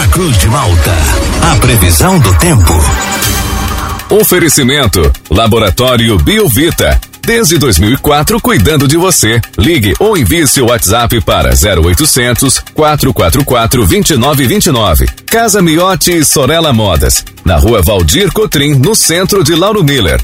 na Cruz de Malta. A previsão do tempo. Oferecimento Laboratório Bio Vita. Desde 2004 cuidando de você. Ligue ou envie seu WhatsApp para 0800 444 2929. Casa Miote e Sorella Modas, na Rua Valdir Cotrim, no centro de Lauro Miller.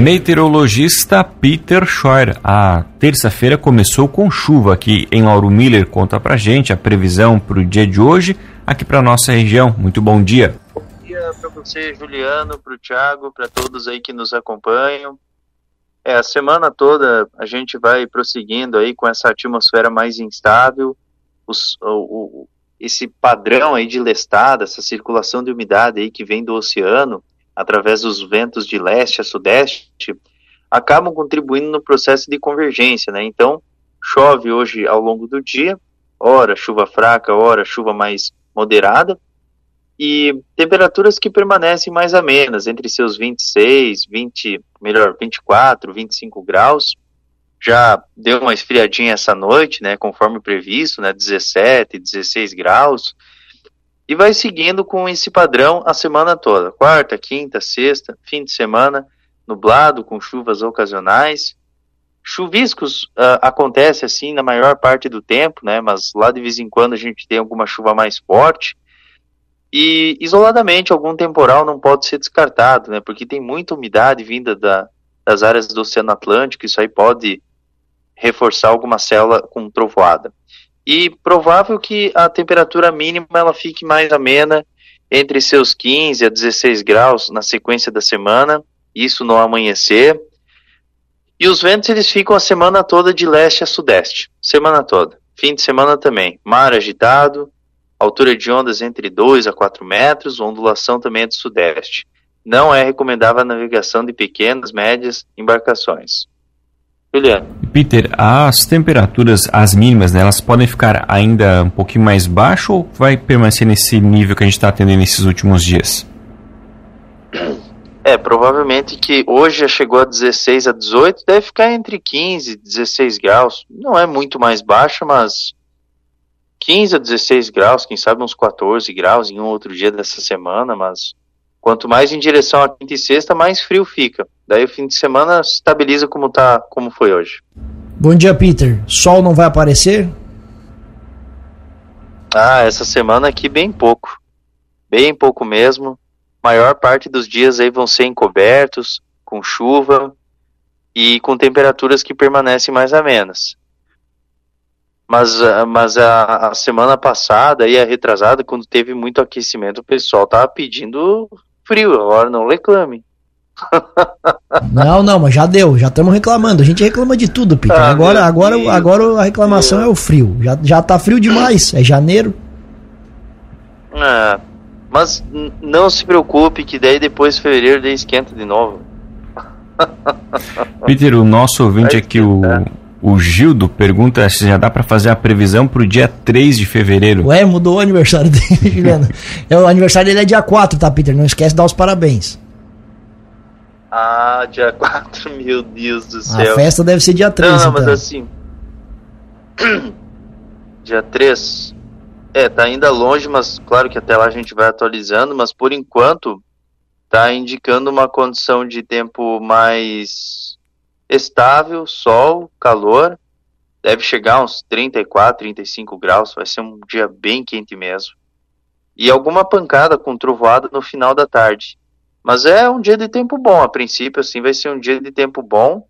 Meteorologista Piter Scheuer, a terça-feira começou com chuva aqui em Lauro Miller. Conta pra gente a previsão para o dia de hoje aqui pra nossa região. Muito bom dia. Bom dia para você, Juliano, para o Thiago, para todos aí que nos acompanham. A semana toda a gente vai prosseguindo aí com essa atmosfera mais instável, esse padrão aí de lestada, essa circulação de umidade aí que vem do oceano, através dos ventos de leste a sudeste, acabam contribuindo no processo de convergência, né? Então, chove hoje ao longo do dia, ora chuva fraca, ora chuva mais moderada, e temperaturas que permanecem mais amenas, entre seus 24, 25 graus. Já deu uma esfriadinha essa noite, né, conforme previsto, né, 17, 16 graus, e vai seguindo com esse padrão a semana toda, quarta, quinta, sexta, fim de semana, nublado, com chuvas ocasionais. Chuviscos acontece assim na maior parte do tempo, né, mas lá de vez em quando a gente tem alguma chuva mais forte. E isoladamente algum temporal não pode ser descartado, né? Porque tem muita umidade vinda das áreas do Oceano Atlântico, isso aí pode reforçar alguma célula com trovoada. E provável que a temperatura mínima ela fique mais amena entre seus 15 a 16 graus na sequência da semana, isso no amanhecer. E os ventos eles ficam a semana toda de leste a sudeste, semana toda. Fim de semana também, mar agitado. Altura de ondas entre 2 a 4 metros, ondulação também é de sudeste. Não é recomendável a navegação de pequenas, médias embarcações. Juliano. Piter, as temperaturas, as mínimas, né, elas podem ficar ainda um pouquinho mais baixo ou vai permanecer nesse nível que a gente está tendo nesses últimos dias? Provavelmente que hoje já chegou a 16 a 18, deve ficar entre 15 e 16 graus. Não é muito mais baixo, mas 15 a 16 graus, quem sabe uns 14 graus em um outro dia dessa semana, mas quanto mais em direção à quinta e sexta, mais frio fica. Daí o fim de semana estabiliza como foi hoje. Bom dia, Piter. Sol não vai aparecer? Essa semana aqui bem pouco mesmo. Maior parte dos dias aí vão ser encobertos, com chuva e com temperaturas que permanecem mais amenas. Mas a semana passada e a retrasada, quando teve muito aquecimento, o pessoal tava pedindo frio, agora não reclame. Não, mas já deu, já estamos reclamando. A gente reclama de tudo, Piter. Agora a reclamação é o frio. Já tá frio demais, é janeiro. Mas não se preocupe que daí depois de fevereiro daí esquenta de novo. Piter, o nosso ouvinte aqui, o Gildo, pergunta se já dá para fazer a previsão para o dia 3 de fevereiro. Mudou o aniversário dele, Juliana. O aniversário dele é dia 4, tá, Piter? Não esquece de dar os parabéns. Dia 4, meu Deus do céu. A festa deve ser dia 3, então. Mas assim, dia 3, tá ainda longe, mas claro que até lá a gente vai atualizando, mas por enquanto tá indicando uma condição de tempo mais estável, sol, calor, deve chegar uns 34, 35 graus, vai ser um dia bem quente mesmo. E alguma pancada com trovoada no final da tarde. Mas é um dia de tempo bom, a princípio assim vai ser um dia de tempo bom,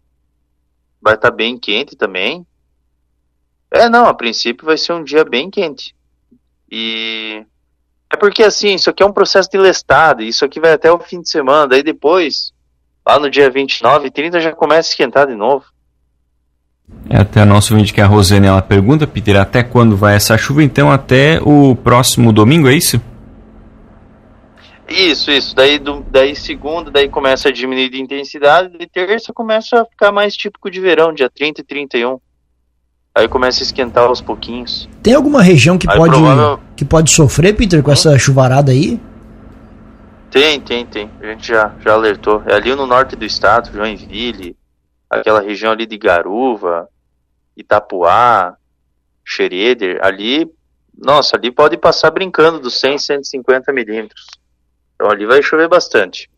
vai estar bem quente também. A princípio vai ser um dia bem quente. E é porque assim, isso aqui é um processo de lestada, isso aqui vai até o fim de semana, daí depois, lá no dia 29 e 30 já começa a esquentar de novo. Até o nosso vídeo que a Rosane, ela pergunta, Piter, até quando vai essa chuva? Então até o próximo domingo, é isso? Isso. Daí segunda, daí começa a diminuir de intensidade, e terça começa a ficar mais típico de verão, dia 30 e 31. Aí começa a esquentar aos pouquinhos. Tem alguma região que pode sofrer, Piter, com essa chuvarada aí? Tem. A gente já alertou. É ali no norte do estado, Joinville, aquela região ali de Garuva, Itapuá, Xereder, ali Nossa, ali pode passar brincando dos 100, 150 milímetros. Então ali vai chover bastante.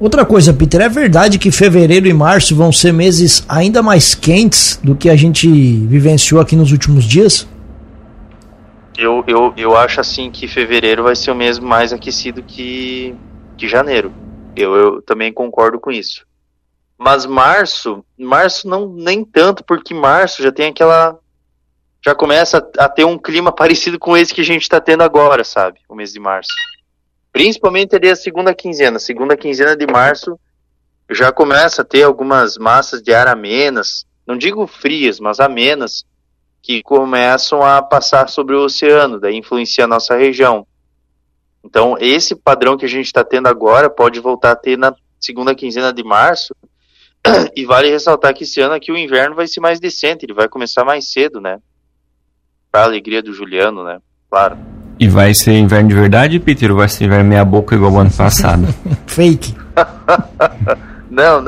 Outra coisa, Piter, é verdade que fevereiro e março vão ser meses ainda mais quentes do que a gente vivenciou aqui nos últimos dias? Eu acho assim que fevereiro vai ser o mês mais aquecido que janeiro. Eu também concordo com isso. Mas março não, nem tanto, porque março já tem aquela... já começa a ter um clima parecido com esse que a gente está tendo agora, sabe? O mês de março. Principalmente ali a segunda quinzena. Segunda quinzena de março já começa a ter algumas massas de ar amenas, não digo frias, mas amenas, que começam a passar sobre o oceano, daí influencia a nossa região. Então, esse padrão que a gente está tendo agora pode voltar a ter na segunda quinzena de março. E vale ressaltar que esse ano aqui o inverno vai ser mais decente, ele vai começar mais cedo, né? Para a alegria do Juliano, né? Claro. E vai ser inverno de verdade, Piter? Ou vai ser inverno meia boca igual o ano passado? Fake. Não.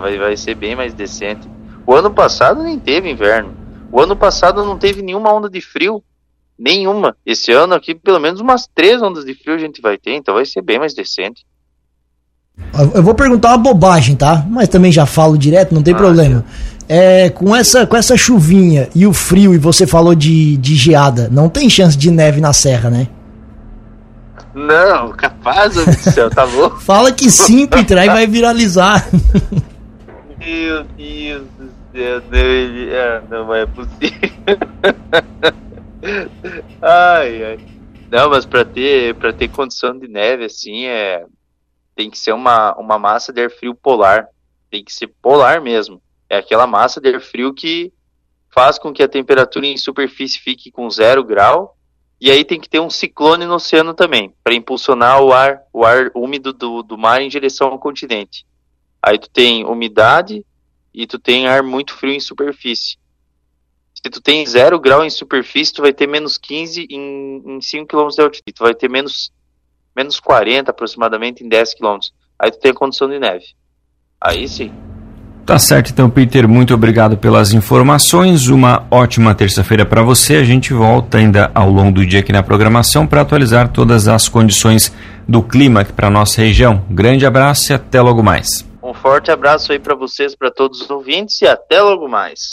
Vai ser bem mais decente. O ano passado nem teve inverno. O ano passado não teve nenhuma onda de frio. Nenhuma. Esse ano aqui, pelo menos umas 3 ondas de frio a gente vai ter. Então vai ser bem mais decente. Eu vou perguntar uma bobagem, tá? Mas também já falo direto, não tem problema. É, com essa chuvinha e o frio, e você falou de geada, não tem chance de neve na serra, né? Não, capaz, meu Deus do céu, tá louco? Fala que sim, Piter, aí vai viralizar. Meu Deus do céu, não é possível. Ai. Não, mas pra ter condição de neve, assim, tem que ser uma massa de ar frio polar. Tem que ser polar mesmo. É aquela massa de ar frio que faz com que a temperatura em superfície fique com 0 grau. E aí tem que ter um ciclone no oceano também, para impulsionar o ar úmido do mar em direção ao continente. Aí tu tem umidade e tu tem ar muito frio em superfície. Se tu tem 0 grau em superfície, tu vai ter menos 15 em 5 km de altitude. Tu vai ter menos 40 aproximadamente em 10 km. Aí tu tem a condição de neve. Aí sim. Tá certo, então, Piter, muito obrigado pelas informações, uma ótima terça-feira para você. A gente volta ainda ao longo do dia aqui na programação para atualizar todas as condições do clima aqui para nossa região. Grande abraço e até logo mais. Um forte abraço aí para vocês, para todos os ouvintes, e até logo mais.